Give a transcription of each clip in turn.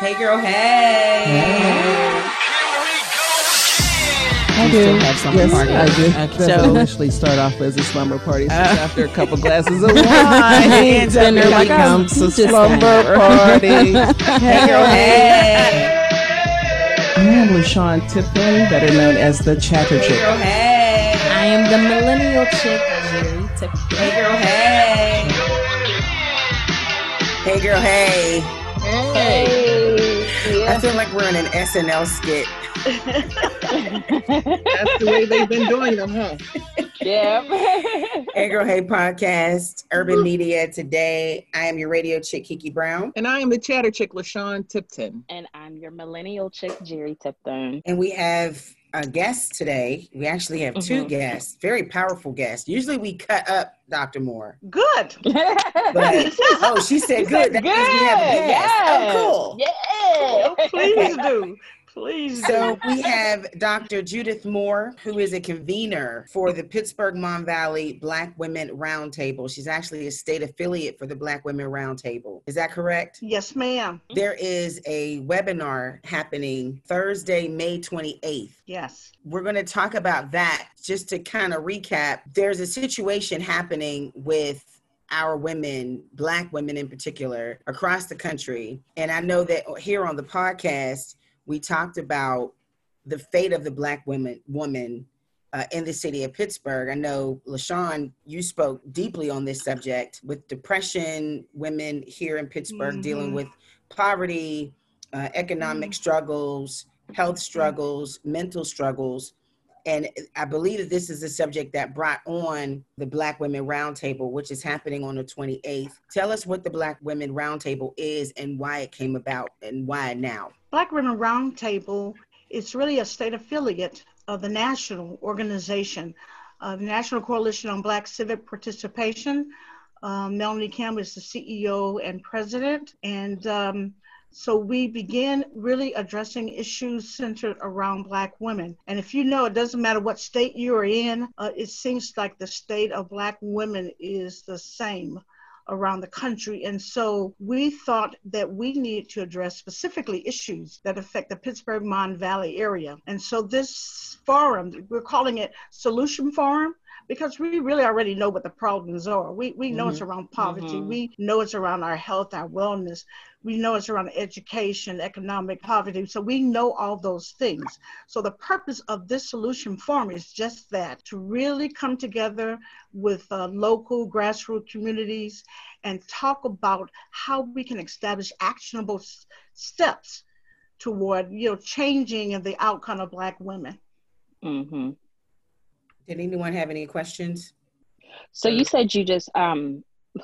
Hey girl, hey. Here we go again. I do. Have yes, party. I do. Okay. That's so initially start off as a slumber party. So after a couple glasses of wine, and then there becomes a slumber party. Hey girl, hey. I am LaShawn Tipton, better known as the Chatter Chick. Hey girl, hey. I am the millennial chick, Jerry Tipton. Hey girl, hey. Hey girl, hey. Hey. Yeah. I feel like we're in an SNL skit. That's the way they've been doing them, huh? Yeah. Hey Girl Hey Podcast, Urban Media Today. I am your radio chick, Kiki Brown. And I am the chatter chick, LaShawn Tipton. And I'm your millennial chick, Jerry Tipton. And we have a guest today. We actually have two guests, very powerful guests. Usually we cut up Dr. Moore. Good. But, oh, she said good. That good. Means we have a good guest. Oh, cool. Yeah. Oh, please do. Please. So we have Dr. Judith Moore, who is a convener for the Pittsburgh Mon Valley Black Women Roundtable. She's actually a state affiliate for the Black Women Roundtable. Is that correct? Yes, ma'am. There is a webinar happening Thursday, May 28th. Yes. We're going to talk about that. Just to kind of recap, there's a situation happening with our women, Black women in particular, across the country. And I know that here on the podcast, we talked about the fate of the Black woman in the city of Pittsburgh. I know, LaShawn, you spoke deeply on this subject with depression, women here in Pittsburgh dealing with poverty, economic struggles, health struggles, mental struggles. And I believe that this is a subject that brought on the Black Women Roundtable, which is happening on the 28th. Tell us what the Black Women Roundtable is and why it came about and why now. Black Women Roundtable is really a state affiliate of the national organization, the National Coalition on Black Civic Participation. Melanie Campbell is the CEO and president. And so we began really addressing issues centered around Black women. And if you know, it doesn't matter what state you're in, it seems like the state of Black women is the same around the country. And so we thought that we needed to address specifically issues that affect the Pittsburgh Mon Valley area. And so this forum, we're calling it Solution Forum, because we really already know what the problems are. We know it's around poverty. We know it's around our health, our wellness. We know it's around education, economic poverty. So we know all those things. So the purpose of this solution forum is just that, to really come together with local grassroots communities and talk about how we can establish actionable steps toward, changing the outcome of Black women. Mm-hmm. Did anyone have any questions? So you said you just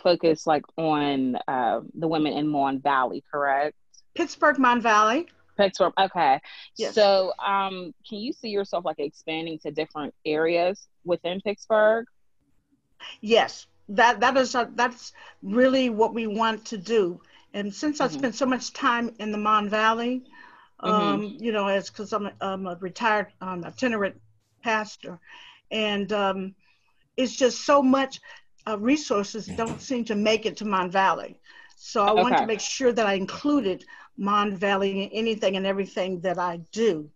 focus on the women in Mon Valley, correct? Pittsburgh, Mon Valley. Pittsburgh, okay. Yes. So can you see yourself expanding to different areas within Pittsburgh? Yes, that's really what we want to do. And since I spent so much time in the Mon Valley, because I'm a retired itinerant pastor, and it's just so much resources don't seem to make it to Mon Valley. So I want to make sure that I included Mon Valley in anything and everything that I do.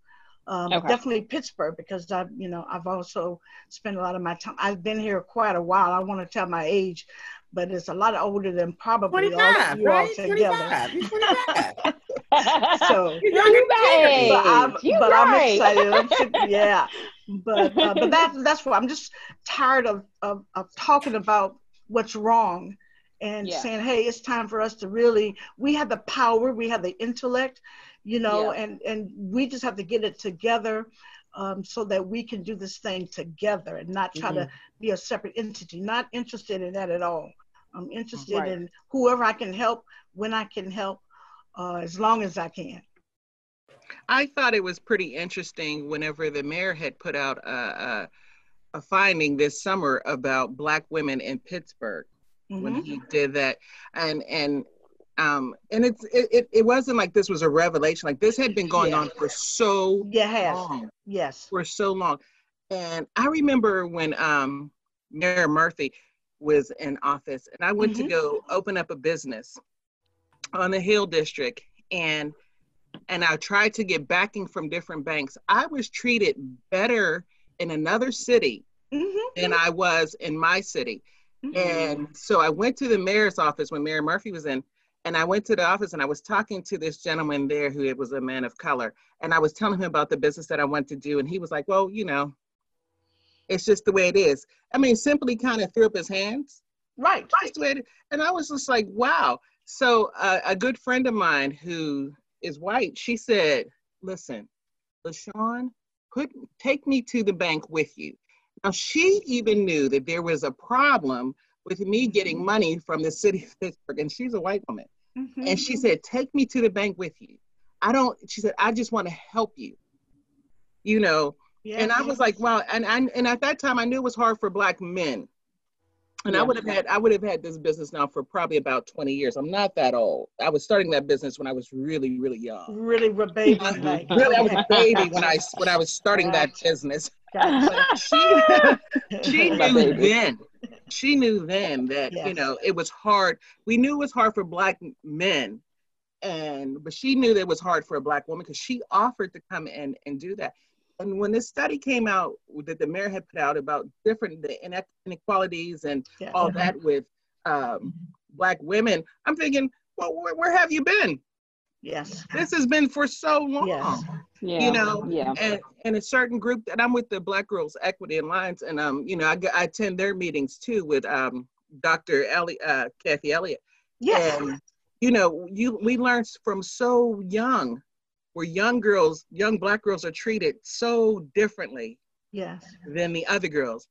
Definitely Pittsburgh, because I've also spent a lot of my time. I've been here quite a while. I want to tell my age, but it's a lot older than probably all of you all together. 25. So you're younger than but I'm excited. Yeah. But that's what I'm just tired of talking about what's wrong and saying, hey, it's time for us to really, we have the power, we have the intellect, and we just have to get it together so that we can do this thing together and not try to be a separate entity. Not interested in that at all. I'm interested in whoever I can help, when I can help, as long as I can. I thought it was pretty interesting whenever the mayor had put out a finding this summer about Black women in Pittsburgh when he did that, and it wasn't like this was a revelation. Like this had been going on for so long. Yes, for so long. And I remember when Mayor Murphy was in office, and I went to go open up a business on the Hill District, and and I tried to get backing from different banks, I was treated better in another city than I was in my city. And so I went to the mayor's office when Mayor Murphy was in, and I went to the office and I was talking to this gentleman there who was a man of color. And I was telling him about the business that I wanted to do. And he was like, well, you know, it's just the way it is. I mean, simply kind of threw up his hands. Right. And I was just like, wow. So a good friend of mine who is white, she said, listen, LaShawn, take me to the bank with you. Now, she even knew that there was a problem with me getting money from the city of Pittsburgh, and she's a white woman. And she said, take me to the bank with you. She said, I just want to help you, you know? Yeah. And I was like, wow. And at that time I knew it was hard for Black men. And yeah. I would have had this business now for probably about 20 years. I'm not that old. I was starting that business when I was really, really young. I was a baby when I was starting that business. She knew then that, you know, it was hard. We knew it was hard for Black men, but she knew that it was hard for a Black woman because she offered to come in and do that. And when this study came out that the mayor had put out about the inequalities and all that with Black women, I'm thinking, well, where have you been? Yes. This has been for so long, you know, and a certain group that I'm with, the Black Girls Equity Alliance. And, you know, I attend their meetings too with Dr. Kathy Elliott. Yes. And, you know, we learn from so young, where young Black girls are treated so differently than the other girls.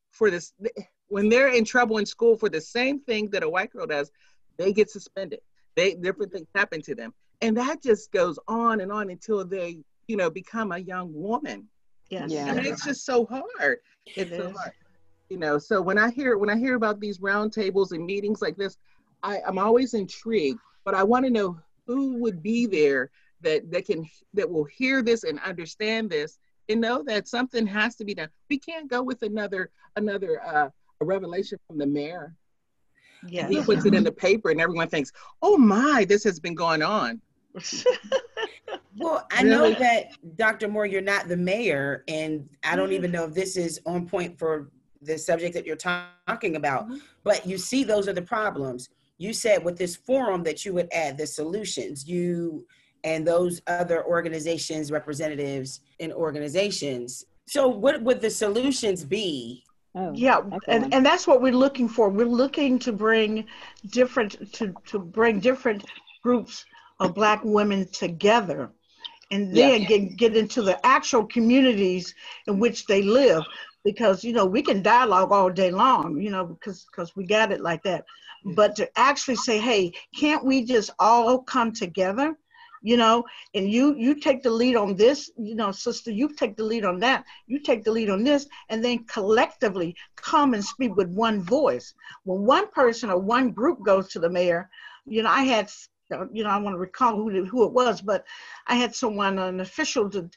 When they're in trouble in school for the same thing that a white girl does, they get suspended. Different things happen to them. And that just goes on and on until they, you know, become a young woman. Yes. Yeah. I mean, it's just so hard. It's so hard. You know, so when I hear about these roundtables and meetings like this, I'm always intrigued, but I want to know who would be there that will hear this and understand this and know that something has to be done. We can't go with another revelation from the mayor. Yeah, he puts it in the paper and everyone thinks, oh my, this has been going on. Well, I know that, Dr. Moore, you're not the mayor, and I don't even know if this is on point for the subject that you're talking about, but you see, those are the problems. You said with this forum that you would add the solutions, you and those other organizations, representatives in organizations. So what would the solutions be? Oh, yeah, okay. And that's what we're looking for. We're looking to bring different groups of Black women together and then get into the actual communities in which they live, because, you know, we can dialogue all day long, you know, because we got it like that. But to actually say, hey, can't we just all come together? You know, and you take the lead on this, you know, sister, you take the lead on that, you take the lead on this, and then collectively come and speak with one voice. When one person or one group goes to the mayor, you know, I want to recall who it was, but I had someone, an official, to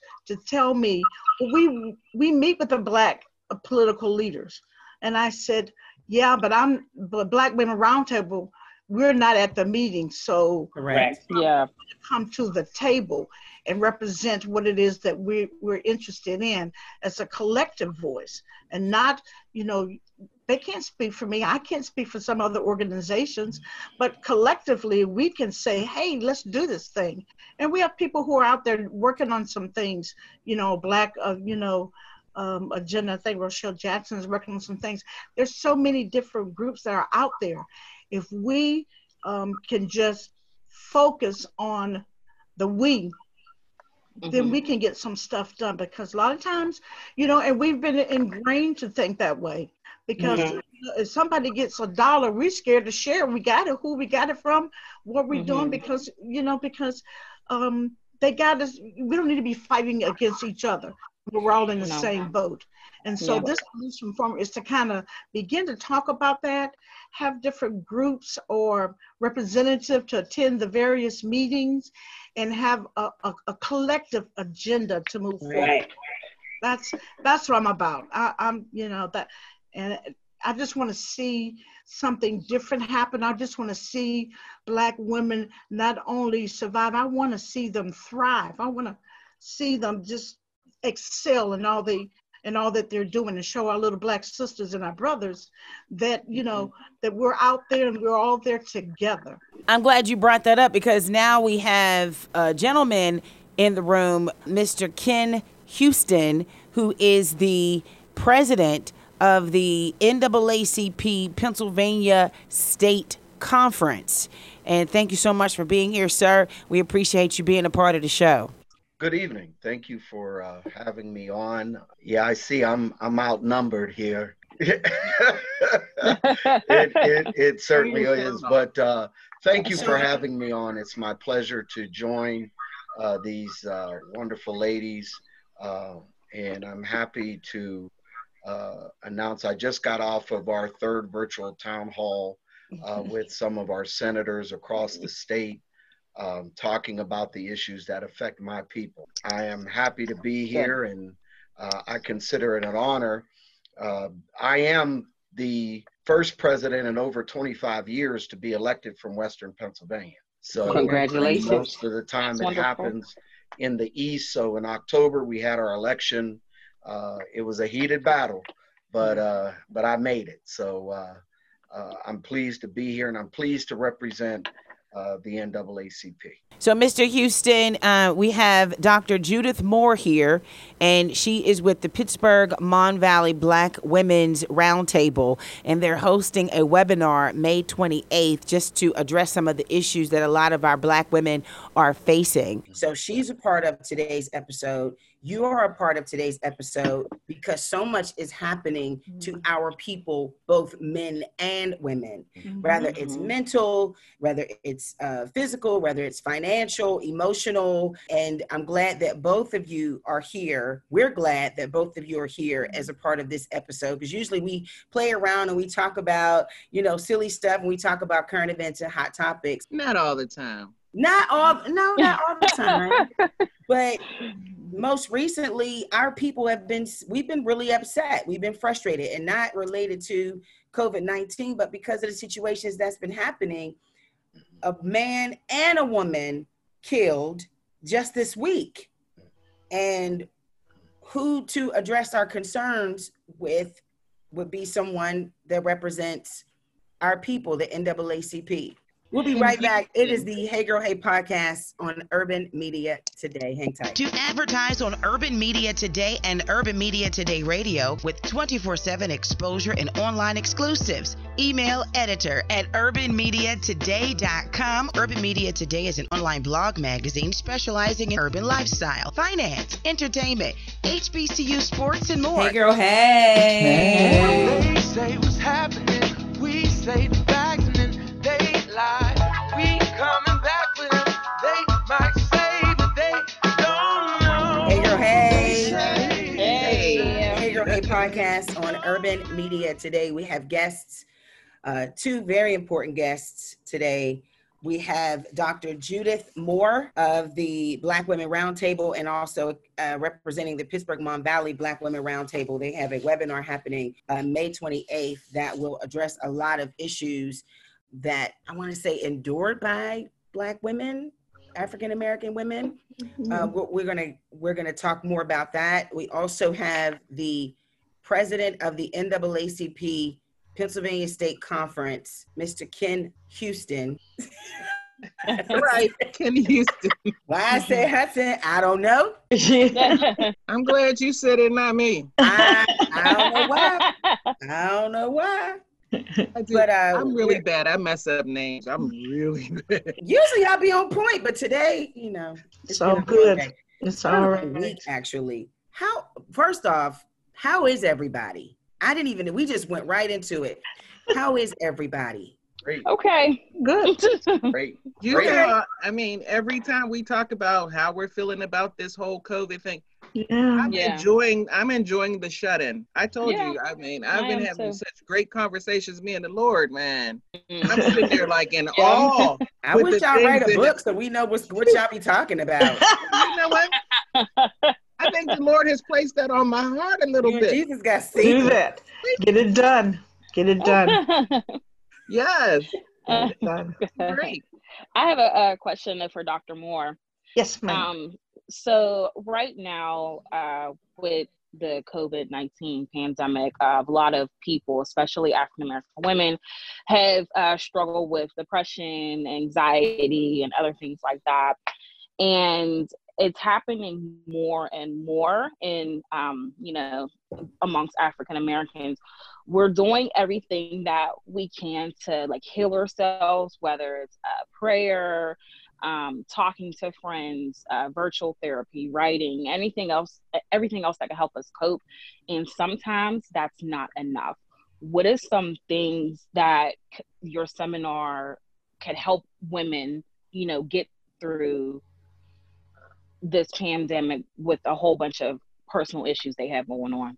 tell me, we meet with the Black political leaders. And I said, yeah, but Black Women Roundtable, we're not at the meeting, so correct. Yeah, come to the table and represent what it is that we're interested in as a collective voice, and not, you know, they can't speak for me, I can't speak for some other organizations, but collectively we can say, hey, let's do this thing. And we have people who are out there working on some things, you know, Black, you know, agenda. I think Rochelle Jackson is working on some things. There's so many different groups that are out there. If we can just focus on the we, then we can get some stuff done, because a lot of times, you know, and we've been ingrained to think that way, because if somebody gets $1, we're scared to share. We got it, who we got it from, what we're doing, because, you know, they got us. We don't need to be fighting against each other. We're all in the same boat. And so this solution form is to kind of begin to talk about that, have different groups or representative to attend the various meetings, and have a collective agenda to move forward. That's what I'm about. I'm, you know, that, and I just want to see something different happen. I just want to see Black women not only survive, I want to see them thrive. I want to see them just excel in all the and all that they're doing, and show our little Black sisters and our brothers that, you know, that we're out there and we're all there together. I'm glad you brought that up, because now we have a gentleman in the room, Mr. Ken Houston, who is the president of the NAACP Pennsylvania State Conference. And thank you so much for being here, sir. We appreciate you being a part of the show. Good evening. Thank you for having me on. Yeah, I see I'm outnumbered here. It certainly is, but thank you for having me on. It's my pleasure to join these wonderful ladies, and I'm happy to announce I just got off of our third virtual town hall with some of our senators across the state, talking about the issues that affect my people. I am happy to be here, and I consider it an honor. I am the first president in over 25 years to be elected from Western Pennsylvania. So congratulations. Most of the time it happens in the East. So in October, we had our election. It was a heated battle, but I made it. So I'm pleased to be here, and I'm pleased to represent the NAACP. So, Mr. Houston, we have Dr. Judith Moore here, and she is with the Pittsburgh Mon Valley Black Women's Roundtable, and they're hosting a webinar May 28th just to address some of the issues that a lot of our Black women are facing. So she's a part of today's episode. You are a part of today's episode because so much is happening to our people, both men and women, whether it's mental, whether it's physical, whether it's financial, emotional. And I'm glad that both of you are here. We're glad that both of you are here as a part of this episode, because usually we play around and we talk about, you know, silly stuff, and we talk about current events and hot topics. Not all the time. Not all the time. But most recently, our people we've been really upset. We've been frustrated, and not related to COVID-19, but because of the situations that's been happening. A man and a woman killed just this week. And who to address our concerns with would be someone that represents our people, the NAACP. We'll be right back. It is the Hey Girl Hey podcast on Urban Media Today. Hang tight. To advertise on Urban Media Today and Urban Media Today Radio with 24/7 exposure and online exclusives, email editor@urbanmediatoday.com. Urban Media Today is an online blog magazine specializing in urban lifestyle, finance, entertainment, HBCU sports, and more. Hey Girl Hey. They say what's happening. We say the facts, and then they lie. We coming back with them. They might say, but they don't know. Hey Girl Hey. Hey Girl Hey podcast on Urban Media Today. We have guests, two very important guests today. We have Dr. Judith Moore of the Black Women Roundtable, and also representing the Pittsburgh Mon Valley Black Women Roundtable. They have a webinar happening May 28th that will address a lot of issues that I want to say endured by Black women, African American women. We're gonna talk more about that. We also have the president of the NAACP Pennsylvania State Conference, Mr. Ken Houston. Right, Ken Houston. Why I said Hudson, I don't know. I'm glad you said it, not me. I don't know why. I'm really bad. I mess up names. I'm really bad. Usually I'll be on point, but today, you know, it's all good. It's all right. Week, actually, first off, how is everybody? We just went right into it. How is everybody? Great. Okay. Good. Great. Every time we talk about how we're feeling about this whole COVID thing, I'm enjoying the shut-in. I told you, I've been having such great conversations, me and the Lord, man. I'm sitting there like in awe. I wish y'all write a book so we know what y'all be talking about. You know what? I think the Lord has placed that on my heart a little bit. Jesus got to see that. Get it done. Get it done. Yes. Get it done. Great. I have a question for Dr. Moore. Yes, ma'am. So right now, with the COVID-19 pandemic, a lot of people, especially African-American women, have struggled with depression, anxiety, and other things like that. And it's happening more and more in, amongst African-Americans. We're doing everything that we can to heal ourselves, whether it's prayer, talking to friends, virtual therapy, writing, everything else that can help us cope. And sometimes that's not enough. What are some things that your seminar could help women, get through this pandemic with a whole bunch of personal issues they have going on?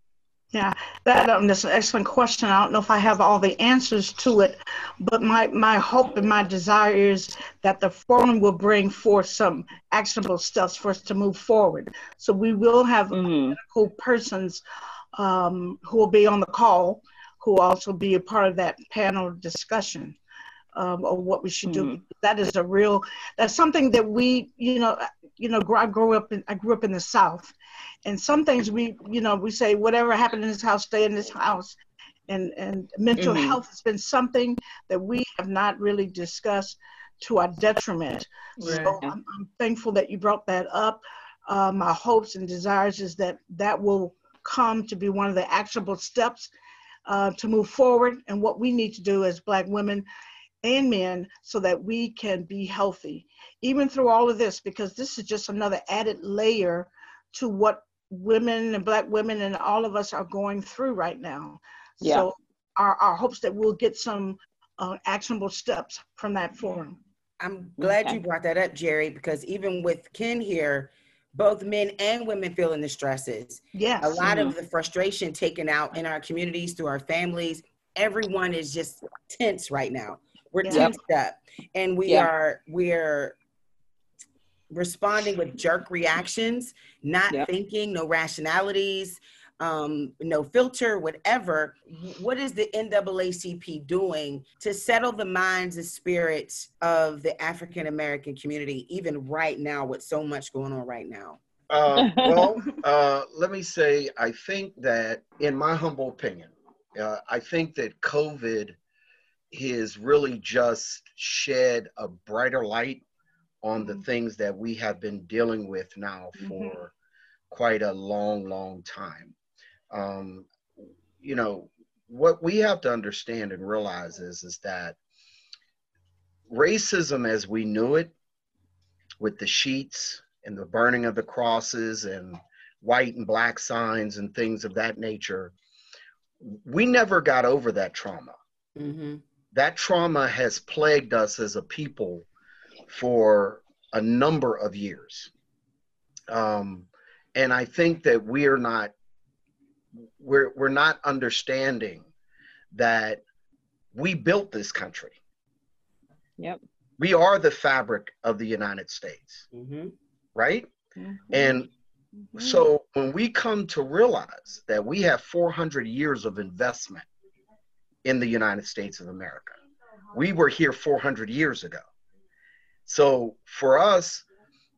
Yeah, that's an excellent question. I don't know if I have all the answers to it, but my hope and my desire is that the forum will bring forth some actionable steps for us to move forward. So we will have medical persons who will be on the call, who will also be a part of that panel discussion of what we should do. That is that's something that we, I grew up in the South, and some things we, we say, whatever happened in this house, stay in this house. And mental health has been something that we have not really discussed to our detriment. Right. So I'm thankful that you brought that up. My hopes and desires is that will come to be one of the actionable steps to move forward, and what we need to do as Black women and men so that we can be healthy, even through all of this, because this is just another added layer to what women and Black women and all of us are going through right now. Yeah. So our hopes that we'll get some actionable steps from that forum. I'm glad you brought that up, Jerry, because even with Ken here, both men and women feeling the stresses. Yes. A lot of the frustration taken out in our communities, through our families. Everyone is just tense right now. We're tensed up, and we're responding with jerk reactions, not thinking, no rationalities, no filter, whatever. What is the NAACP doing to settle the minds and spirits of the African-American community, even right now with so much going on right now? Let me say, I think that, in my humble opinion, I think that COVID has really just shed a brighter light on the things that we have been dealing with now for quite a long, long time. What we have to understand and realize is that racism as we knew it, with the sheets and the burning of the crosses and white and black signs and things of that nature, we never got over that trauma. That trauma has plagued us as a people for a number of years. And I think that we're not understanding that we built this country. Yep. We are the fabric of the United States, right? And so when we come to realize that we have 400 years of investment in the United States of America. We were here 400 years ago. So for us,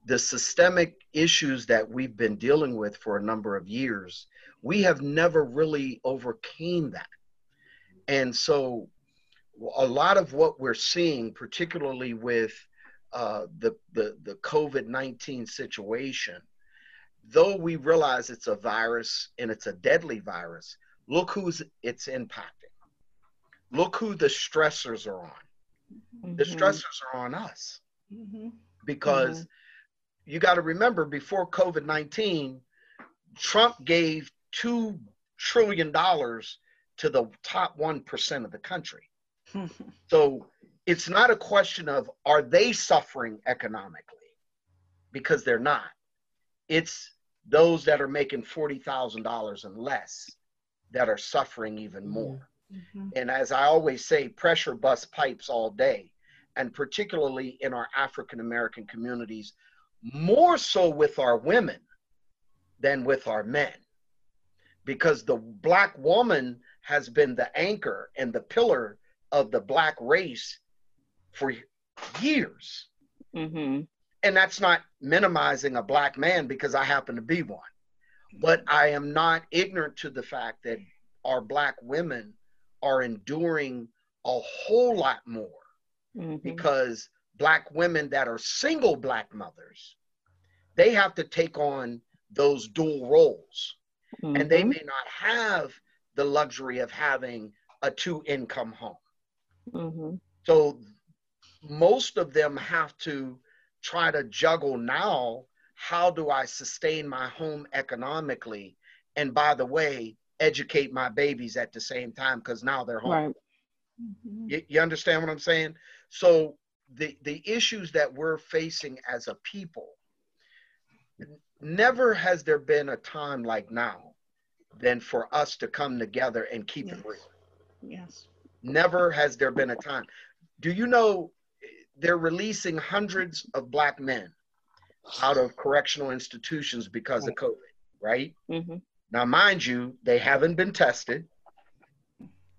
the systemic issues that we've been dealing with for a number of years, we have never really overcame that. And so a lot of what we're seeing, particularly with the COVID-19 situation, though we realize it's a virus and it's a deadly virus, look who's it's impacting. Look who the stressors are on. The stressors are on us. Because you got to remember, before COVID-19, Trump gave $2 trillion to the top 1% of the country. So it's not a question of, are they suffering economically? Because they're not. It's those that are making $40,000 and less that are suffering even more. And as I always say, pressure bust pipes all day, and particularly in our African American communities, more so with our women than with our men, because the Black woman has been the anchor and the pillar of the Black race for years. Mm-hmm. And that's not minimizing a Black man, because I happen to be one. But I am not ignorant to the fact that our Black women are enduring a whole lot more, mm-hmm. because Black women that are single Black mothers, they have to take on those dual roles. Mm-hmm. And they may not have the luxury of having a two-income home. Mm-hmm. So most of them have to try to juggle now, how do I sustain my home economically? And by the way, educate my babies at the same time, because now they're home. Right. Mm-hmm. You understand what I'm saying? So the issues that we're facing as a people, never has there been a time like now than for us to come together and keep it real. Yes. Never has there been a time. Do you know they're releasing hundreds of Black men out of correctional institutions because of COVID, right? Mm-hmm. Now, mind you, they haven't been tested,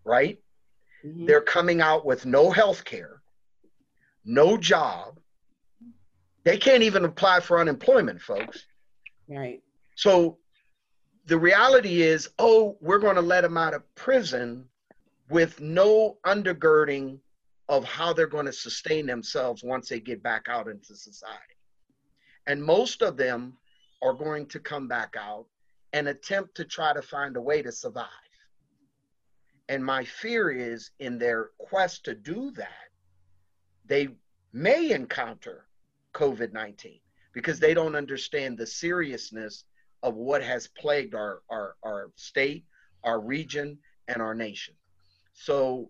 right? Mm-hmm. They're coming out with no health care, no job. They can't even apply for unemployment, folks. Right. So the reality is, oh, we're going to let them out of prison with no undergirding of how they're going to sustain themselves once they get back out into society. And most of them are going to come back out and attempt to try to find a way to survive. And my fear is, in their quest to do that, they may encounter COVID-19 because they don't understand the seriousness of what has plagued our state, our region, and our nation. So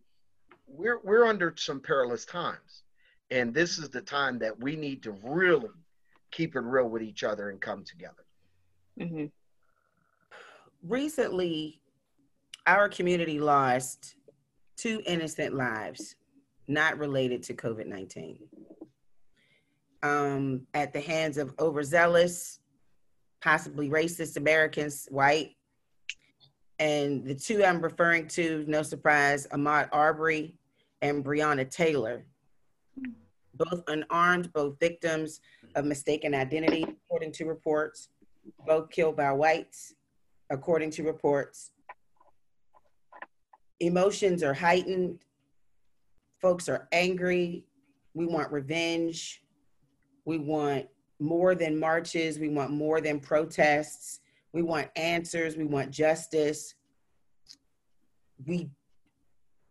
we're under some perilous times. And this is the time that we need to really keep it real with each other and come together. Mm-hmm. Recently, our community lost 2 innocent lives not related to COVID-19. At the hands of overzealous, possibly racist Americans, white. And the 2 I'm referring to, no surprise, Ahmaud Arbery and Breonna Taylor, both unarmed, both victims of mistaken identity, according to reports, both killed by whites, according to reports. Emotions are heightened. Folks are angry. We want revenge. We want more than marches. We want more than protests. We want answers. We want justice.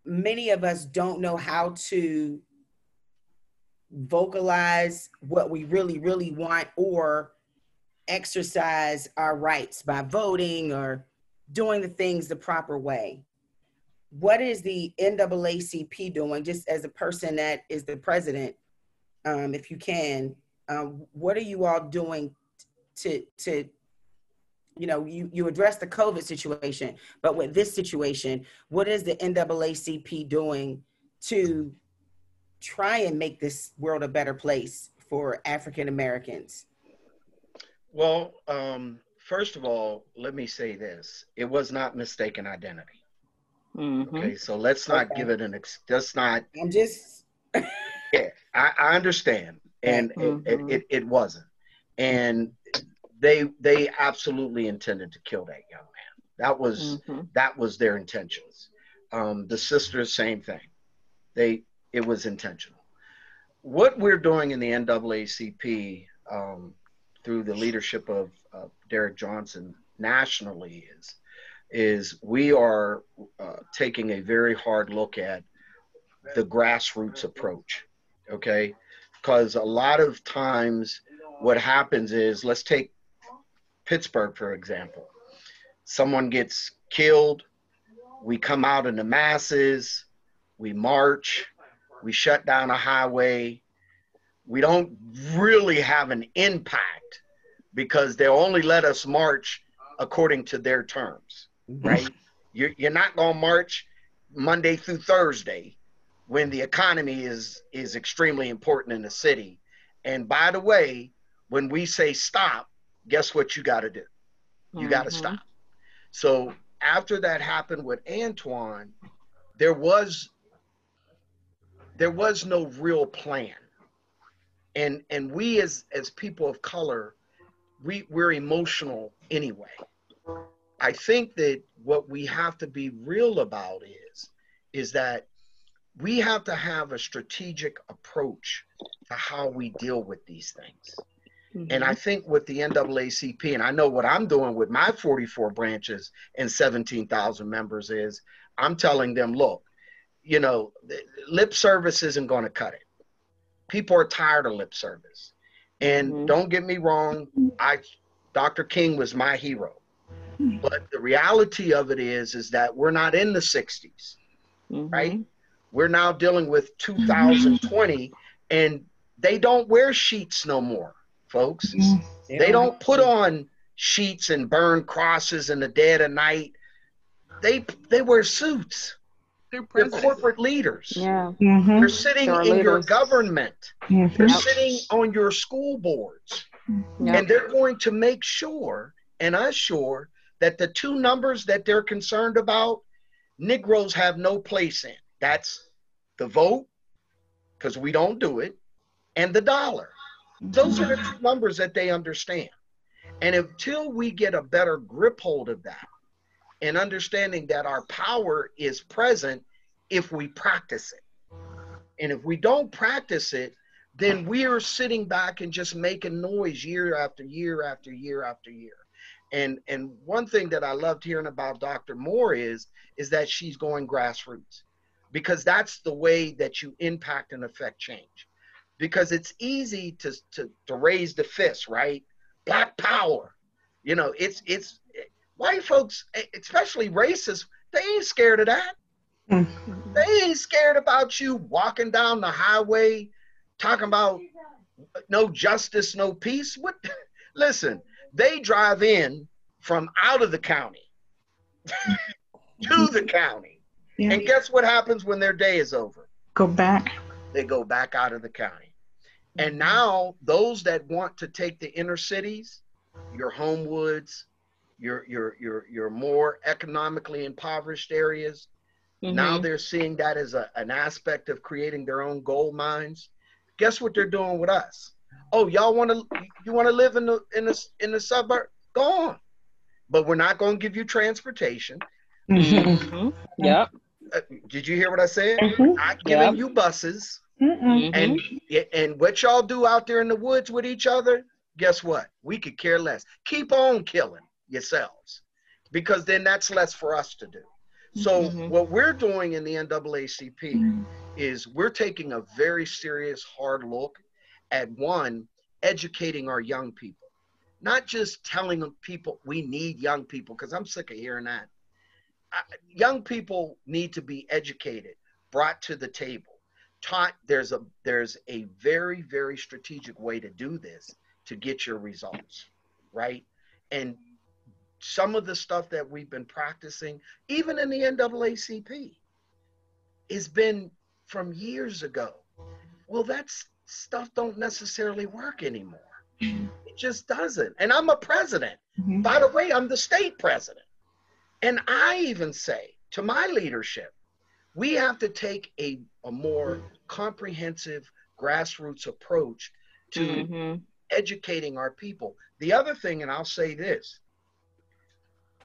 Many of us don't know how to vocalize what we really, really want, or exercise our rights by voting or doing the things the proper way. What is the NAACP doing, just as a person that is the president, if you can? What are you all doing to you address the COVID situation, but with this situation, what is the NAACP doing to try and make this world a better place for African Americans? Well, first of all, let me say this. It was not mistaken identity. Mm-hmm. Okay, so let's not give it an I'm just... Yeah, I understand. And mm-hmm. it wasn't. And they absolutely intended to kill that young man. That was their intentions. The sisters, same thing. It was intentional. What we're doing in the NAACP, through the leadership of Derek Johnson nationally, is we are taking a very hard look at the grassroots approach, okay? Because a lot of times what happens is, let's take Pittsburgh, for example. Someone gets killed, we come out in the masses, we march, we shut down a highway. We don't really have an impact because they'll only let us march according to their terms, right? You're not gonna march Monday through Thursday when the economy is extremely important in the city. And by the way, when we say stop, guess what you gotta do? You gotta stop. So after that happened with Antoine, there was no real plan. And we as people of color, we're emotional anyway. I think that what we have to be real about is that we have to have a strategic approach to how we deal with these things. Mm-hmm. And I think with the NAACP, and I know what I'm doing with my 44 branches and 17,000 members is, I'm telling them, look, you know, lip service isn't going to cut it. People are tired of lip service. And mm-hmm. don't get me wrong, Dr. King was my hero. Mm-hmm. But the reality of it is that we're not in the 60s, mm-hmm. right? We're now dealing with 2020, and they don't wear sheets no more, folks. Mm-hmm. They don't put on sheets and burn crosses in the dead of night. They wear suits. They're corporate leaders. Yeah. Mm-hmm. They're sitting in leaders. Your government. Mm-hmm. They're sitting on your school boards. Mm-hmm. And they're going to make sure and assure that the two numbers that they're concerned about, Negroes have no place in. That's the vote, because we don't do it, and the dollar. Those are the two numbers that they understand. And until we get a better grip hold of that and understanding that our power is present if we practice it. And if we don't practice it, then we are sitting back and just making noise year after year after year after year. And one thing that I loved hearing about Dr. Moore is that she's going grassroots. Because that's the way that you impact and affect change. Because it's easy to raise the fist, right? Black power. You know, it's white folks, especially racists, they ain't scared of that. Mm-hmm. They ain't scared about you walking down the highway talking about no justice, no peace. What? Listen, they drive in from out of the county to the county. Yeah. And guess what happens when their day is over? Go back. They go back out of the county. And now those that want to take the inner cities, your Homewoods, your more economically impoverished areas, mm-hmm. now they're seeing that as an aspect of creating their own gold mines. Guess what they're doing with us? Oh, y'all want to live in the suburb? Go on. But we're not going to give you transportation. Mm-hmm. Yep. Did you hear what I said? Mm-hmm. Not giving you buses. Mm-hmm. And what y'all do out there in the woods with each other, guess what? We could care less. Keep on killing yourselves, because then that's less for us to do. So mm-hmm. what we're doing in the NAACP mm-hmm. is we're taking a very serious, hard look at, one, educating our young people. Not just telling people we need young people, because I'm sick of hearing that. Young people need to be educated, brought to the table, taught there's a very, very strategic way to do this to get your results, right? And some of the stuff that we've been practicing, even in the NAACP, has been from years ago. Well, that stuff don't necessarily work anymore. It just doesn't. And I'm a president. Mm-hmm. By the way, I'm the state president. And I even say to my leadership, we have to take a more comprehensive grassroots approach to mm-hmm. educating our people. The other thing, and I'll say this,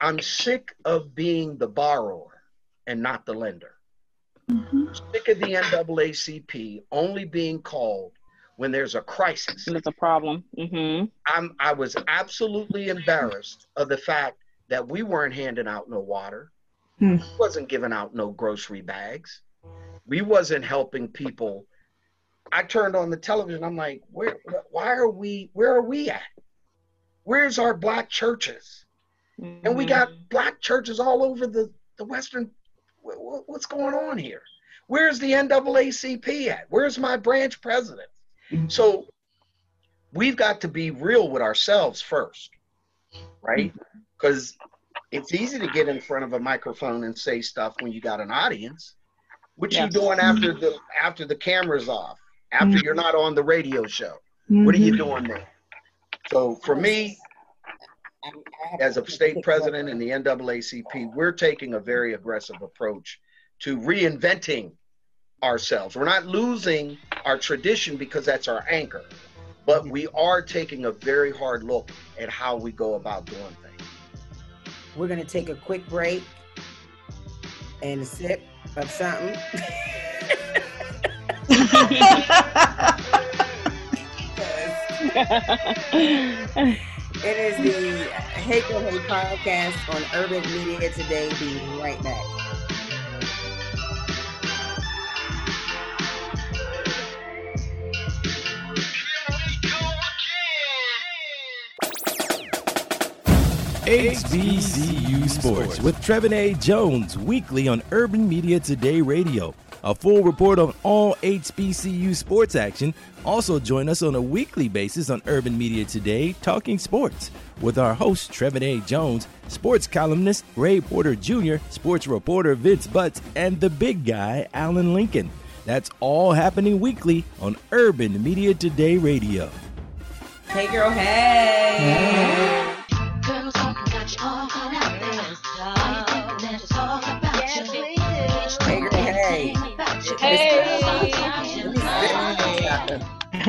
I'm sick of being the borrower and not the lender. Mm-hmm. Sick of the NAACP only being called when there's a crisis. It's a problem. Mm-hmm. I was absolutely embarrassed of the fact that we weren't handing out no water. Hmm. We wasn't giving out no grocery bags. We wasn't helping people. I turned on the television, I'm like, where are we at? Where's our black churches? Mm-hmm. And we got black churches all over the Western, what's going on here? Where's the NAACP at? Where's my branch president? Mm-hmm. So we've got to be real with ourselves first, right? Mm-hmm. Because it's easy to get in front of a microphone and say stuff when you got an audience. What you doing after the camera's off? After mm-hmm. you're not on the radio show? Mm-hmm. What are you doing there? So for me, as a state president in the NAACP, we're taking a very aggressive approach to reinventing ourselves. We're not losing our tradition because that's our anchor, but we are taking a very hard look at how we go about doing things. We're going to take a quick break and a sip of something. It is the Hey Girl Hey Podcast on Urban Media Today. Be right back. HBCU Sports with Trevin A. Jones, weekly on Urban Media Today Radio. A full report on all HBCU sports action. Also join us on a weekly basis on Urban Media Today Talking Sports with our host Trevin A. Jones, sports columnist Ray Porter Jr., sports reporter Vince Butts, and the big guy Alan Lincoln. That's all happening weekly on Urban Media Today Radio. Hey girl, hey!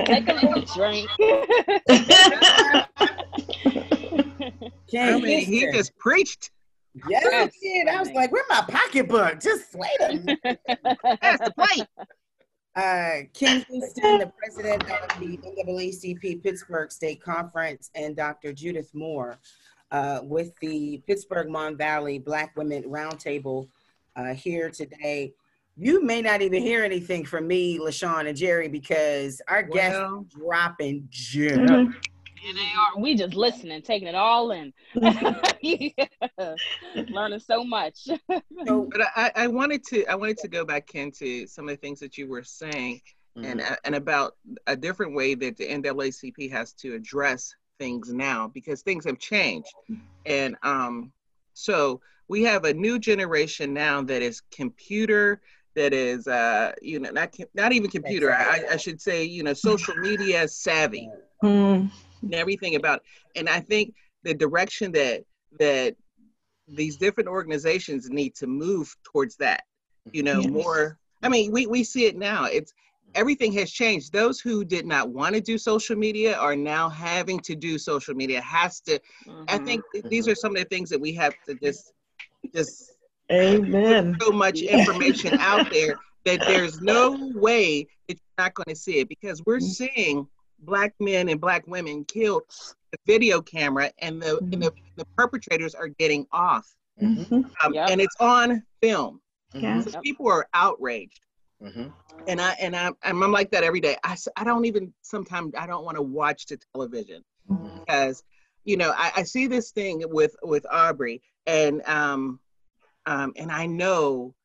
Take a little drink. I mean, he just preached. Yes, he did. I was like, "Where's my pocketbook? Just wait a minute." That's the plate. Ken Houston, the president of the NAACP Pittsburgh State Conference, and Dr. Judith Moore, with the Pittsburgh Mon Valley Black Women Roundtable here today. You may not even hear anything from me, LaShawn, and Jerry, because our guests are dropping gems. Mm-hmm. Yeah, they are. We just listening, taking it all in. Yeah. Learning so much. But I wanted to go back into some of the things that you were saying, mm-hmm. and about a different way that the NAACP has to address things now, because things have changed. And so we have a new generation now that is computer, that is, not even computer, I should say, social media savvy, and everything about it. And I think the direction that these different organizations need to move towards that, yes. More, I mean, we see it now. It's, everything has changed. Those who did not want to do social media are now having to do social media. Has to, mm-hmm. I think these are some of the things that we have to just amen. So much information out there that there's no way that you're not going to see it, because we're seeing black men and black women killed with the video camera, and the perpetrators are getting off, mm-hmm. And it's on film. Mm-hmm. So people are outraged, mm-hmm. and I'm like that every day. I don't even sometimes I don't want to watch the television, mm-hmm. because I see this thing with Arbery. And and I know,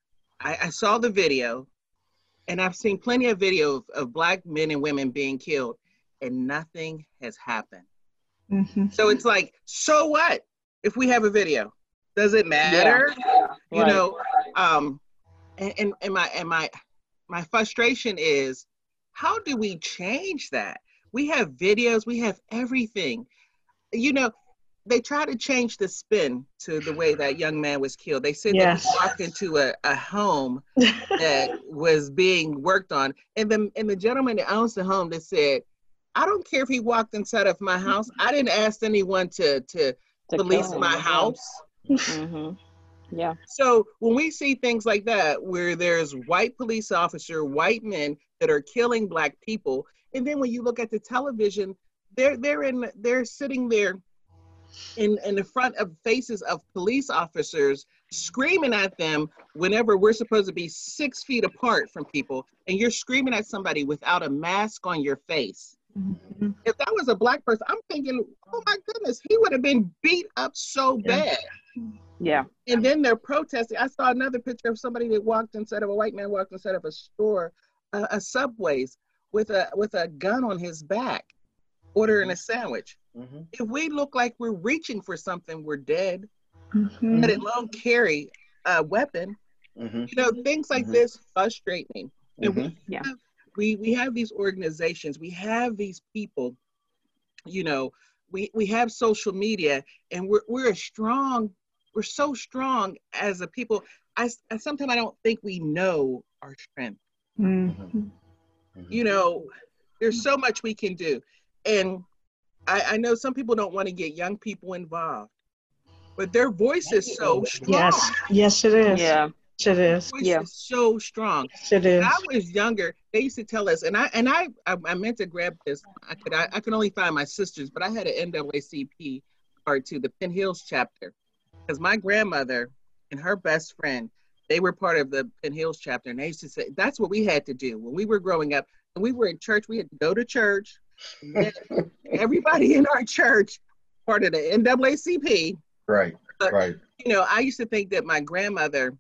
I saw the video, and I've seen plenty of video of black men and women being killed, and nothing has happened. Mm-hmm. So it's like, so what if we have a video? Does it matter? Yeah. My frustration is, how do we change that? We have videos, we have everything, They try to change the spin to the way that young man was killed. They said that he walked into a home that was being worked on. And the gentleman that owns the home that said, I don't care if he walked inside of my house. I didn't ask anyone to police my house. Mm-hmm. Yeah. So when we see things like that, where there's white police officer, white men that are killing black people. And then when you look at the television, they're sitting there in the front of faces of police officers screaming at them whenever we're supposed to be 6 feet apart from people, and you're screaming at somebody without a mask on your face. Mm-hmm. If that was a black person, I'm thinking, oh my goodness, he would have been beat up so bad. Yeah. And then they're protesting. I saw another picture of somebody that walked inside of a store, a Subway's, with a gun on his back, ordering a sandwich. Mm-hmm. If we look like we're reaching for something, we're dead. Mm-hmm. Let alone carry a weapon. Mm-hmm. Things like mm-hmm. this frustrate me. Mm-hmm. And we have these organizations, we have these people, we have social media, and we're so strong as a people. I sometimes I don't think we know our strength. Mm-hmm. You know, there's so much we can do. And I know some people don't want to get young people involved, but their voice is so strong. Yes, yes it is. Yeah. It is. Yeah. Is so strong. It is. When I was younger, they used to tell us, and I meant to grab this. I could only find my sister's, but I had an NAACP part to the Penn Hills chapter, because my grandmother and her best friend, they were part of the Penn Hills chapter, and they used to say that's what we had to do when we were growing up. When we were in church, we had to go to church. Everybody in our church, part of the NAACP. Right. But, right. You know, I used to think that my grandmother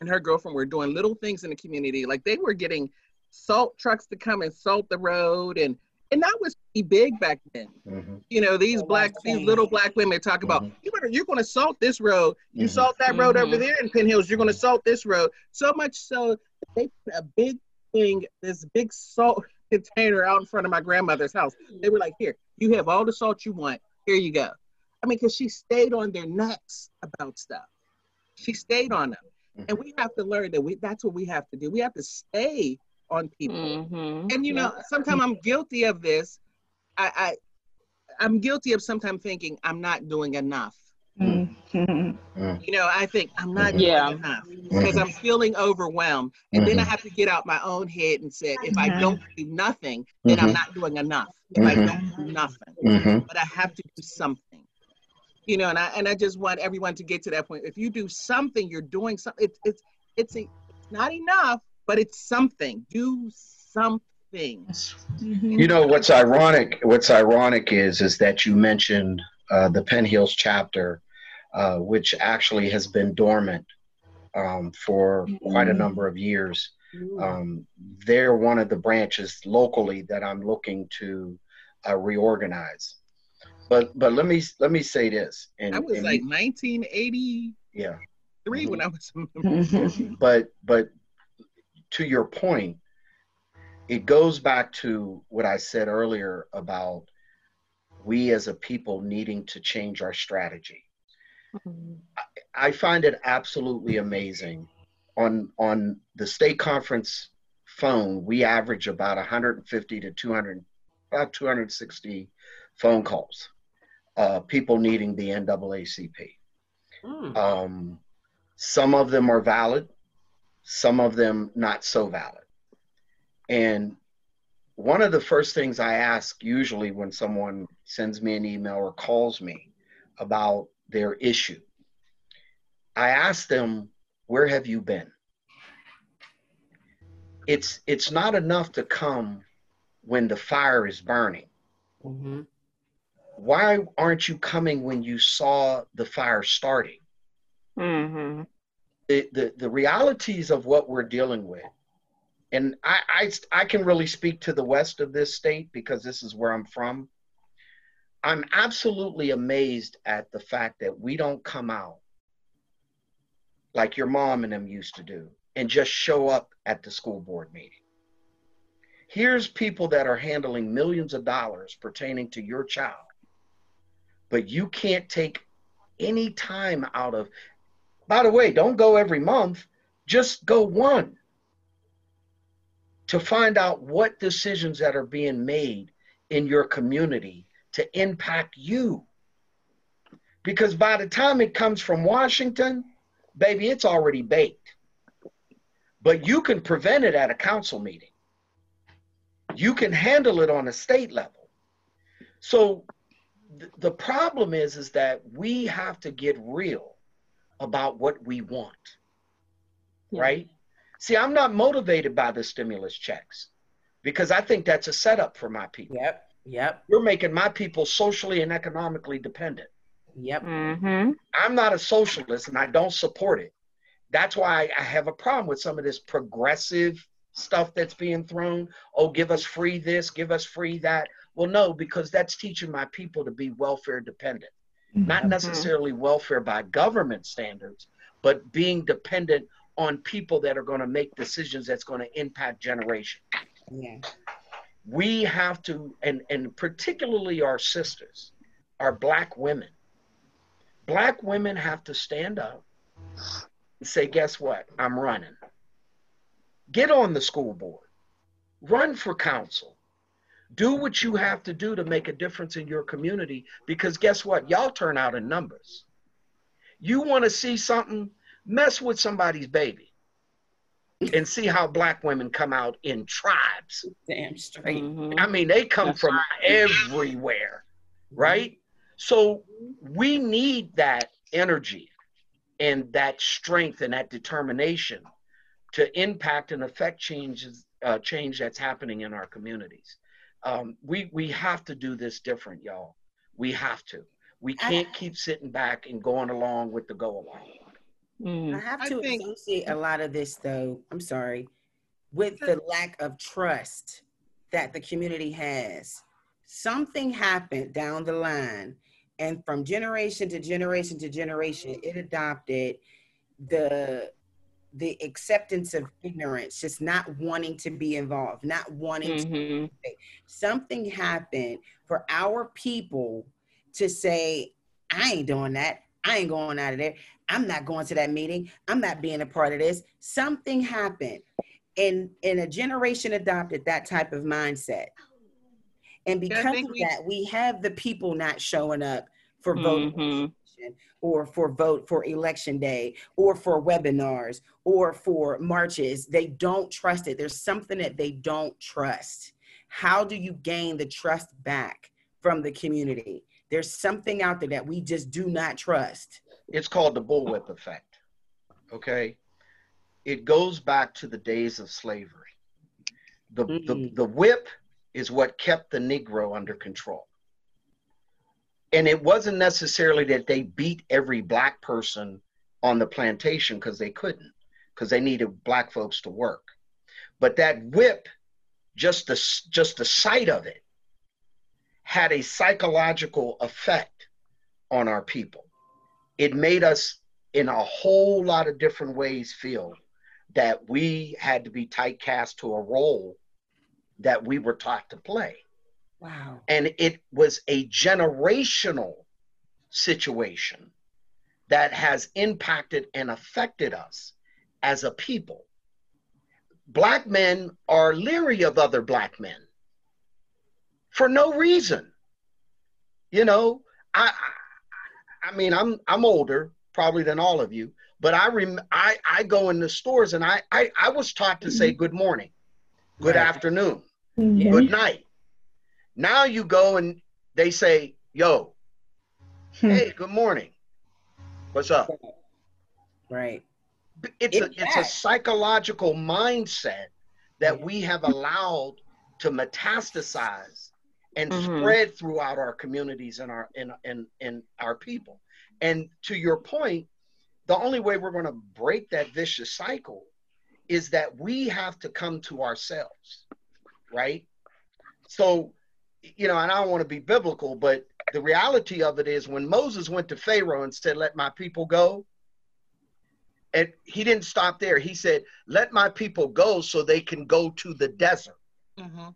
and her girlfriend were doing little things in the community. Like they were getting salt trucks to come and salt the road. And that was pretty big back then. Mm-hmm. You know, these little black women talk mm-hmm. about, you're going to salt this road. You mm-hmm. salt that mm-hmm. road over there in Penn Hills. You're going to salt this road. So much so they put a big thing, this big salt container out in front of my grandmother's house. They were like, here, you have all the salt you want. Here you go. I mean, because she stayed on their necks about stuff. She stayed on them. And we have to learn that that's what we have to do. We have to stay on people. Mm-hmm. And, you know, sometimes I'm guilty of this. I'm guilty of sometimes thinking I'm not doing enough. Mm-hmm. You know, I think I'm not doing enough because I'm feeling overwhelmed. And then I have to get out my own head and say, if I don't do nothing, then I'm not doing enough. If I don't do nothing, but I have to do something. You know, and I just want everyone to get to that point. If you do something, you're doing something. It's not enough, but it's something. Do something. You know, what's ironic is that you mentioned the Penn Hills chapter, which actually has been dormant for quite a number of years. They're one of the branches locally that I'm looking to reorganize. But let me say this. And I was like 1983 when I was. But to your point, it goes back to what I said earlier about we as a people needing to change our strategy. Mm-hmm. I find it absolutely amazing. On the state conference phone, we average about 150 to 200, about 260 phone calls. People needing the NAACP. Some of them are valid, some of them not so valid. And one of the first things I ask usually when someone sends me an email or calls me about their issue, I ask them, where have you been? It's not enough to come when the fire is burning. Mm-hmm. Why aren't you coming when you saw the fire starting? Mm-hmm. The realities of what we're dealing with, and I can really speak to the west of this state because this is where I'm from. I'm absolutely amazed at the fact that we don't come out like your mom and them used to do and just show up at the school board meeting. Here's people that are handling millions of dollars pertaining to your child. But you can't take any time out of, by the way, don't go every month, just go one to find out what decisions that are being made in your community to impact you. Because by the time it comes from Washington, baby, it's already baked. But you can prevent it at a council meeting. You can handle it on a state level. So the problem is that we have to get real about what we want, right? See, I'm not motivated by the stimulus checks because I think that's a setup for my people. Yep. You're making my people socially and economically dependent. Yep. Mm-hmm. I'm not a socialist and I don't support it. That's why I have a problem with some of this progressive stuff that's being thrown. Oh, give us free this, give us free that. Well, no, because that's teaching my people to be welfare dependent, not necessarily welfare by government standards, but being dependent on people that are going to make decisions that's going to impact generations. Yeah. We have to, and particularly our sisters, are Black women. Black women have to stand up and say, guess what? I'm running. Get on the school board. Run for council. Do what you have to do to make a difference in your community, because guess what? Y'all turn out in numbers. You want to see something? Mess with somebody's baby and see how Black women come out in tribes. Damn straight. Mm-hmm. I mean, they come from everywhere, right? So we need that energy and that strength and that determination to impact and affect changes, change that's happening in our communities. We have to do this different, y'all. We have to. We can't keep sitting back and going along with the go along. Mm. I have to associate a lot of this, though, I'm sorry, with the lack of trust that the community has. Something happened down the line, and from generation to generation to generation, it adopted the acceptance of ignorance, just not wanting to be involved, not wanting to participate. Something happened for our people to say, I ain't doing that. I ain't going out of there. I'm not going to that meeting. I'm not being a part of this. Something happened. And a generation adopted that type of mindset. And because of that, we have the people not showing up for voting or for vote for election day or for webinars or for marches. They don't trust it. There's something that they don't trust. How do you gain the trust back from the community? There's something out there that we just do not trust. It's called the bullwhip effect, okay? It goes back to the days of slavery. The whip is what kept the Negro under control. And it wasn't necessarily that they beat every Black person on the plantation, because they couldn't, because they needed Black folks to work. But that whip, just the sight of it, had a psychological effect on our people. It made us in a whole lot of different ways feel that we had to be typecast to a role that we were taught to play. Wow. And it was a generational situation that has impacted and affected us as a people. Black men are leery of other Black men. For no reason. You know, I mean, I'm older probably than all of you, but I go in the stores and I was taught to say good morning, good afternoon, good night. Now you go and they say, yo, hey, good morning. What's up? Right. It's a psychological mindset that we have allowed to metastasize and spread throughout our communities and our people. And to your point, the only way we're going to break that vicious cycle is that we have to come to ourselves, right? So, you know, and I don't want to be biblical, but the reality of it is when Moses went to Pharaoh and said, let my people go, and he didn't stop there. He said, let my people go so they can go to the desert. Mm-hmm.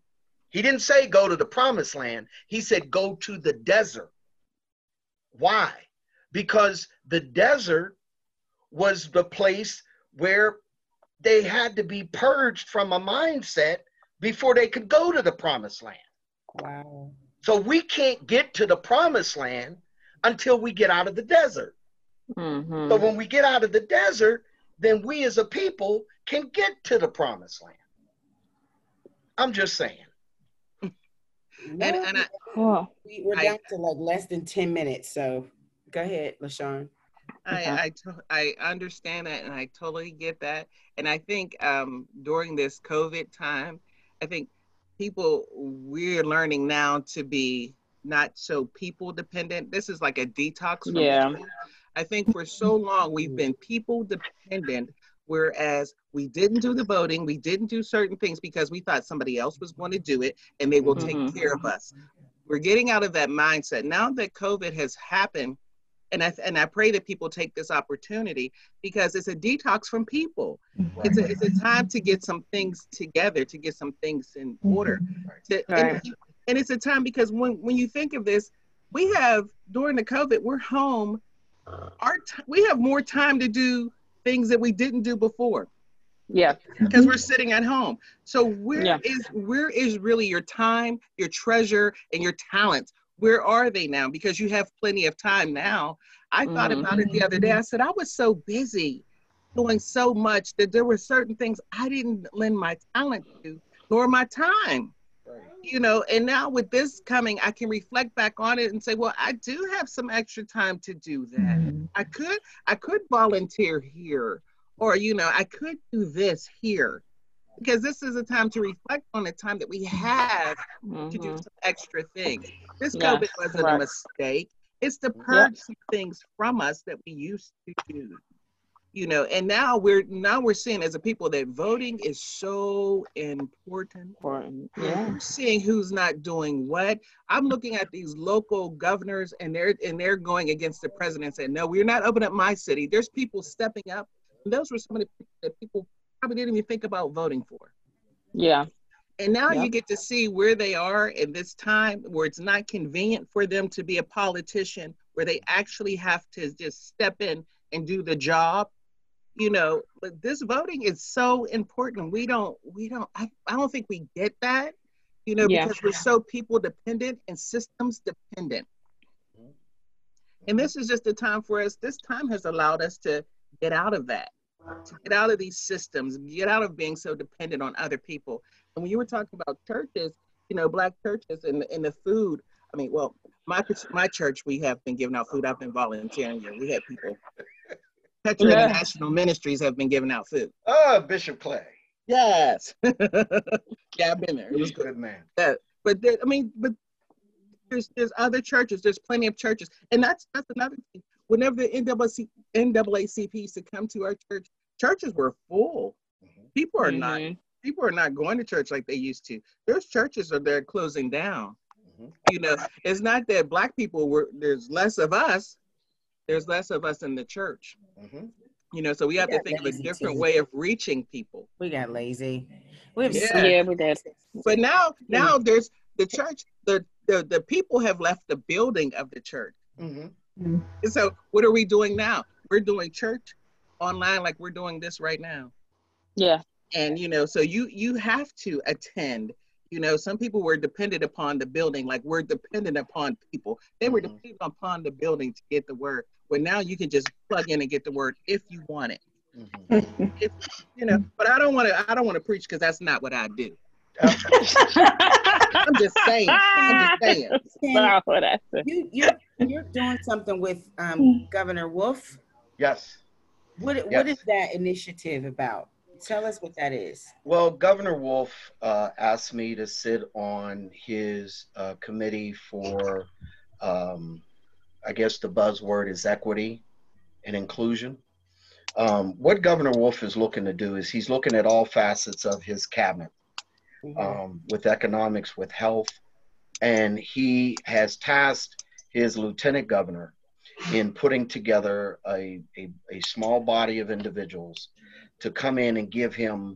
He didn't say go to the promised land. He said go to the desert. Why? Because the desert was the place where they had to be purged from a mindset before they could go to the promised land. Wow. So we can't get to the promised land until we get out of the desert. Mm-hmm. So when we get out of the desert, then we as a people can get to the promised land. I'm just saying. We're down to like less than 10 minutes, so go ahead, LaShawn. I understand that, and I totally get that. And I think during this COVID time, I think we're learning now to be not so people dependent. This is like a detox from people. I think for so long we've been people dependent, whereas we didn't do the voting, we didn't do certain things because we thought somebody else was going to do it and they will take care of us. We're getting out of that mindset. Now that COVID has happened, and I pray that people take this opportunity because it's a detox from people. Right. It's a time to get some things together, to get some things in order. Right. And it's a time because when you think of this, we have, during the COVID, we're home. We have more time to do things that we didn't do before. Yeah. Because we're sitting at home. So where is really your time, your treasure, and your talents? Where are they now? Because you have plenty of time now. I thought about it the other day. I said, I was so busy doing so much that there were certain things I didn't lend my talent to, nor my time. Right. You know, and now with this coming, I can reflect back on it and say, well, I do have some extra time to do that. I could volunteer here, or, you know, I could do this here, because this is a time to reflect on the time that we have to do some extra things. This COVID wasn't a mistake. It's to purge some things from us that we used to do, you know, and now we're seeing as a people that voting is so important. Yeah. We're seeing who's not doing what. I'm looking at these local governors, and they're going against the president and saying, no, we're not opening up my city. There's people stepping up. And those were some of the people that people probably didn't even think about voting for. Yeah. And now you get to see where they are in this time where it's not convenient for them to be a politician, where they actually have to just step in and do the job, you know. But this voting is so important. I don't think we get that, you know, because we're so people dependent and systems dependent. And this is just the time for us. This time has allowed us to get out of that, to get out of these systems, get out of being so dependent on other people. And when you were talking about churches, you know, Black churches and the food, I mean, well, my church, we have been giving out food. I've been volunteering here. We had people. Petra International Ministries have been giving out food. Oh, Bishop Clay. Yes. Yeah, I've been there. It was good, man. But there's other churches. There's plenty of churches. And that's another thing. Whenever the NAACP used to come to our church, churches were full. People are not. People are not going to church like they used to. There's churches that they're closing down. You know, it's not that Black people were. There's less of us. There's less of us in the church. You know, so we have to think of a different way of reaching people. We got lazy. We got. But now there's the church. The people have left the building of the church. And so what are we doing now? We're doing church online like we're doing this right now. Yeah. And, you know, so you have to attend. You know, some people were dependent upon the building, like we're dependent upon people. They were dependent upon the building to get the word. Well, now you can just plug in and get the word if you want it. If, you know, but I don't want to preach, because that's not what I do. I'm just saying. Wow, you're doing something with Governor Wolf. Yes. What is that initiative about? Tell us what that is. Well, Governor Wolf asked me to sit on his committee for, I guess the buzzword is equity and inclusion. What Governor Wolf is looking to do is he's looking at all facets of his cabinet, with economics, with health, and he has tasked his lieutenant governor in putting together a small body of individuals to come in and give him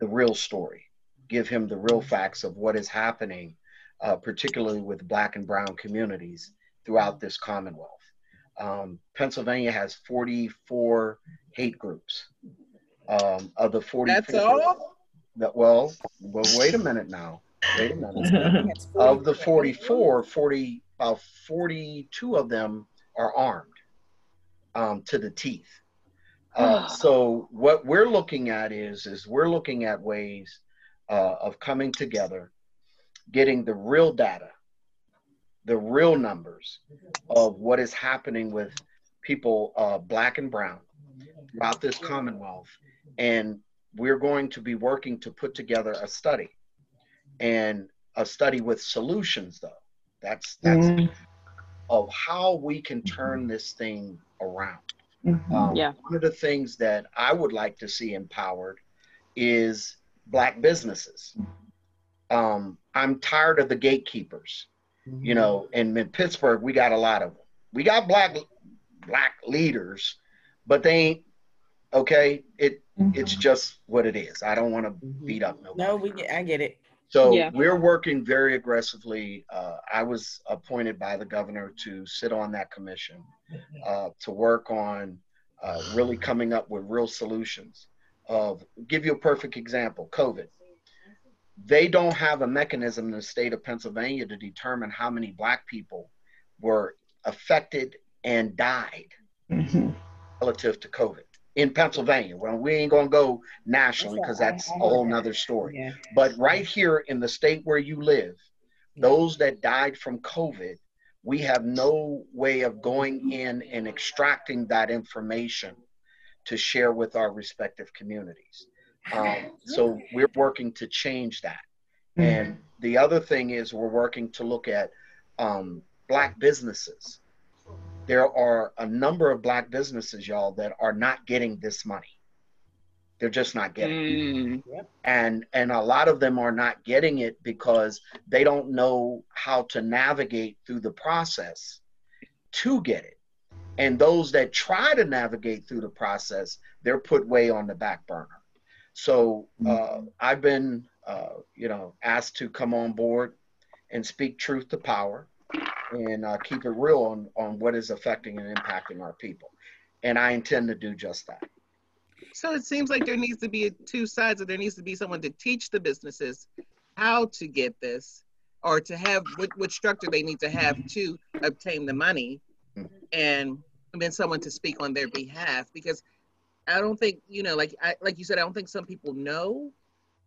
the real story, give him the real facts of what is happening, particularly with Black and brown communities throughout this Commonwealth. Pennsylvania has 44 hate groups. Of the 44, that's all? Well, wait a minute now. Of the 44, about 42 of them are armed to the teeth. So what we're looking at is we're looking at ways of coming together, getting the real data, the real numbers of what is happening with people, Black and brown, throughout this Commonwealth. And we're going to be working to put together a study, and a study with solutions, though. That's of how we can turn this thing around. One of the things that I would like to see empowered is Black businesses. I'm tired of the gatekeepers, you know, and in Pittsburgh, we got a lot of them. We got black leaders, but they ain't, okay, it's just what it is. I don't want to beat up nobody. No, I get it. So we're working very aggressively. I was appointed by the governor to sit on that commission, to work on really coming up with real solutions. Of give you a perfect example, COVID. They don't have a mechanism in the state of Pennsylvania to determine how many Black people were affected and died relative to COVID in Pennsylvania. Well, we ain't gonna go nationally because that's a whole nother story. Yeah. But right here in the state where you live, those that died from COVID, we have no way of going in and extracting that information to share with our respective communities. So we're working to change that. And the other thing is we're working to look at Black businesses. There are a number of Black businesses, y'all, that are not getting this money. They're just not getting it. And a lot of them are not getting it because they don't know how to navigate through the process to get it. And those that try to navigate through the process, they're put way on the back burner. So I've been, asked to come on board and speak truth to power and keep it real on what is affecting and impacting our people. And I intend to do just that. So it seems like there needs to be two sides, or there needs to be someone to teach the businesses how to get this, or to have what structure they need to have to obtain the money, and then someone to speak on their behalf, because I don't think, like you said, I don't think some people know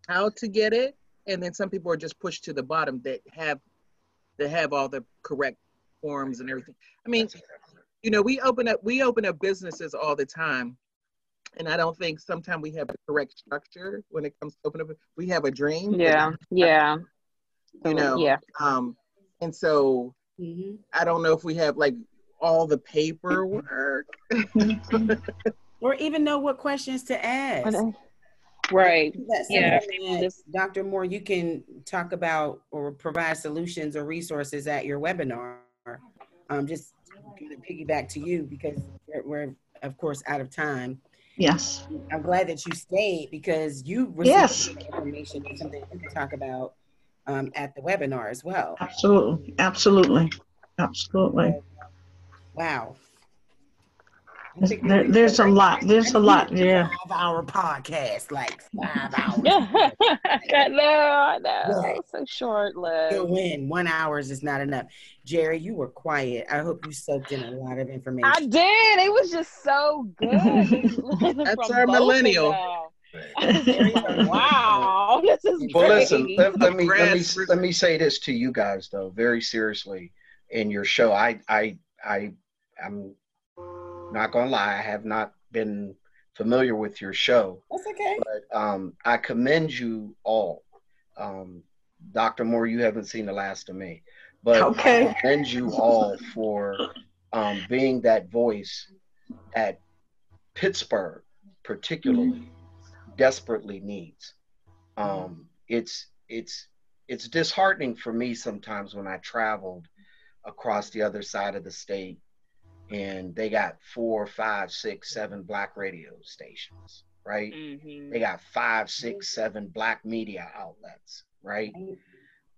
how to get it. And then some people are just pushed to the bottom that have all the correct forms and everything. I mean, we open up businesses all the time. And I don't think sometimes we have the correct structure when it comes to opening up. We have a dream. Yeah. Yeah. And so I don't know if we have like all the paperwork. Or even know what questions to ask. Right. Yeah. Dr. Moore, you can talk about or provide solutions or resources at your webinar. Just to piggyback to you, because we're of course out of time. Yes. I'm glad that you stayed, because you received information and something you can talk about at the webinar as well. Absolutely. Absolutely. Absolutely. Wow. There's a lot. There's a lot. Yeah. 5 hour podcast, like 5 hours. Yeah. I know. It's so short lived. You'll win. 1 hour is not enough. Jerry, you were quiet. I hope you soaked in a lot of information. I did. It was just so good. That's our millennial. Wow. This is great. Well, listen. Let me say this to you guys though, very seriously. In your show, I'm not gonna lie, I have not been familiar with your show. That's okay. But I commend you all. Dr. Moore, you haven't seen the last of me, but I commend you all for being that voice that Pittsburgh particularly desperately needs. It's disheartening for me sometimes when I traveled across the other side of the state, and they got 4, 5, 6, 7 Black radio stations, right? They got 5, 6, 7 Black media outlets, right?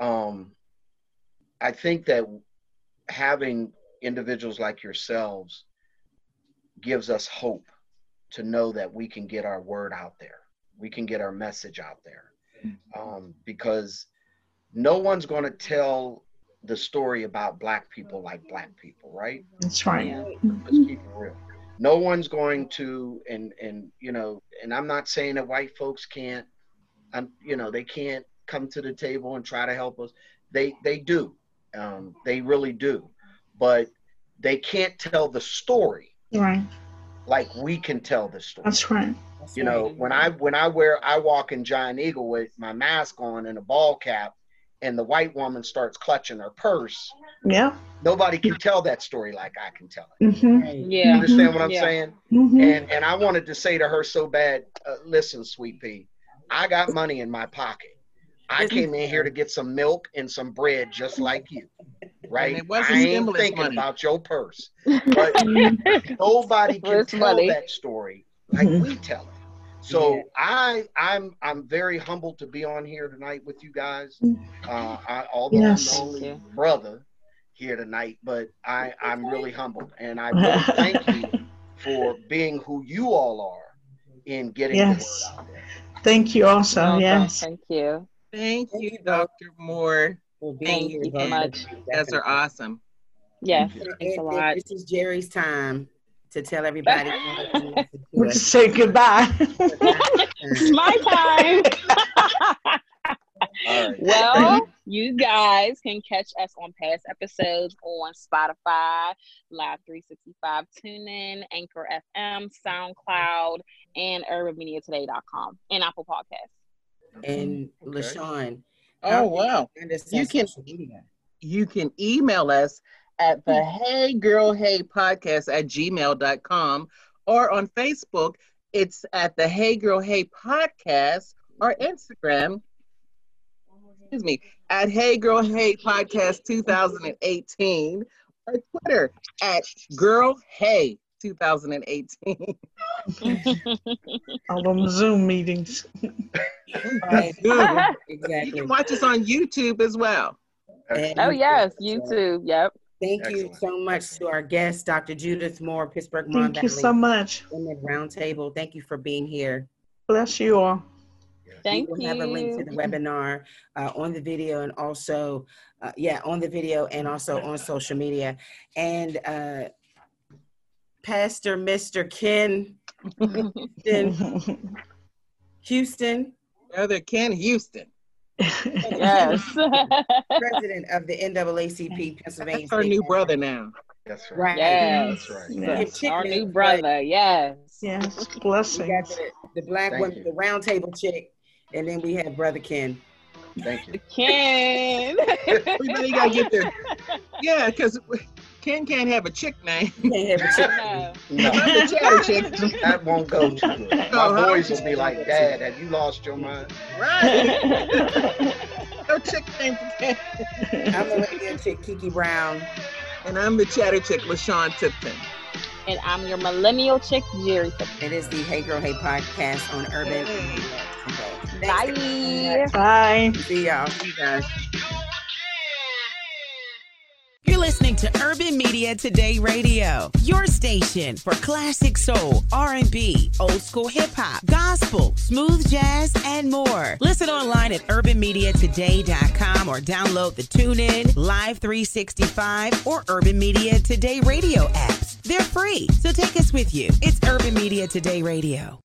I think that having individuals like yourselves gives us hope to know that we can get our word out there. We can get our message out there, because no one's going to tell the story about Black people like Black people, right? That's right. Let's keep it real. No one's going to, and I'm not saying that white folks can't, they can't come to the table and try to help us. They do. They really do. But they can't tell the story. Right. Like we can tell the story. That's right. When I walk in Giant Eagle with my mask on and a ball cap, and the white woman starts clutching her purse, nobody can tell that story like I can tell it. You understand what I'm saying? And I wanted to say to her so bad, listen, sweet pea, I got money in my pocket. I came in here to get some milk and some bread just like you, right? I ain't thinking about your purse. But nobody can tell that story like we tell it. So I'm very humbled to be on here tonight with you guys. Although I'm the only brother here tonight, but I'm really humbled, and I really thank you for being who you all are in getting the word out there. Thank you also. Thank you. Thank you, Dr. Moore. Thank you so much. You guys are awesome. Yes, thanks a lot. This is Jerry's time to tell everybody. We'll just say goodbye. It's my time. Well, you guys can catch us on past episodes on Spotify, Live 365, TuneIn, Anchor FM, SoundCloud, and UrbanMediaToday.com, and Apple Podcasts. And LaShawn. Oh, wow. You can email us at the Hey Girl Hey Podcast at gmail.com, or on Facebook, it's at the Hey Girl Hey Podcast, or Instagram, at Hey Girl Hey Podcast 2018, or Twitter at Girl Hey 2018. All them Zoom meetings. Exactly. You can watch us on YouTube as well. Oh, yes, YouTube. Yep. Thank you so much to our guest, Dr. Judith Moore, Pittsburgh Mon Valley. Thank you so much. Women Roundtable. Thank you for being here. Bless you all. Thank you. We will have a link to the webinar on the video, and also, on the video, and also on social media. And Pastor Mr. Ken Houston. Brother Ken Houston. Yes. President of the NAACP Pennsylvania. That's our new brother now. That's right. Yes. That's right. Yes. Our new brother. Yes. Yes. Blessings. We got the black one, the round table chick, and then we have Brother Ken. Thank you. Ken. Everybody got to get there. Yeah, because Ken can't have a chick name. He can't have a chick name. No. Chick. That won't go too good. My boys will be like, Dad, have you lost your mind? Right. No chick name for Ken. I'm the radio chick, Kiki Brown. And I'm the chatter chick, LaShawn Tipton. And I'm your millennial chick, Jerry Tipton. It is the Hey Girl Hey Podcast on Urban. Bye. Bye. See y'all. See you guys. You're listening to Urban Media Today Radio, your station for classic soul, R&B, old school hip-hop, gospel, smooth jazz, and more. Listen online at urbanmediatoday.com, or download the TuneIn, Live 365, or Urban Media Today Radio apps. They're free, so take us with you. It's Urban Media Today Radio.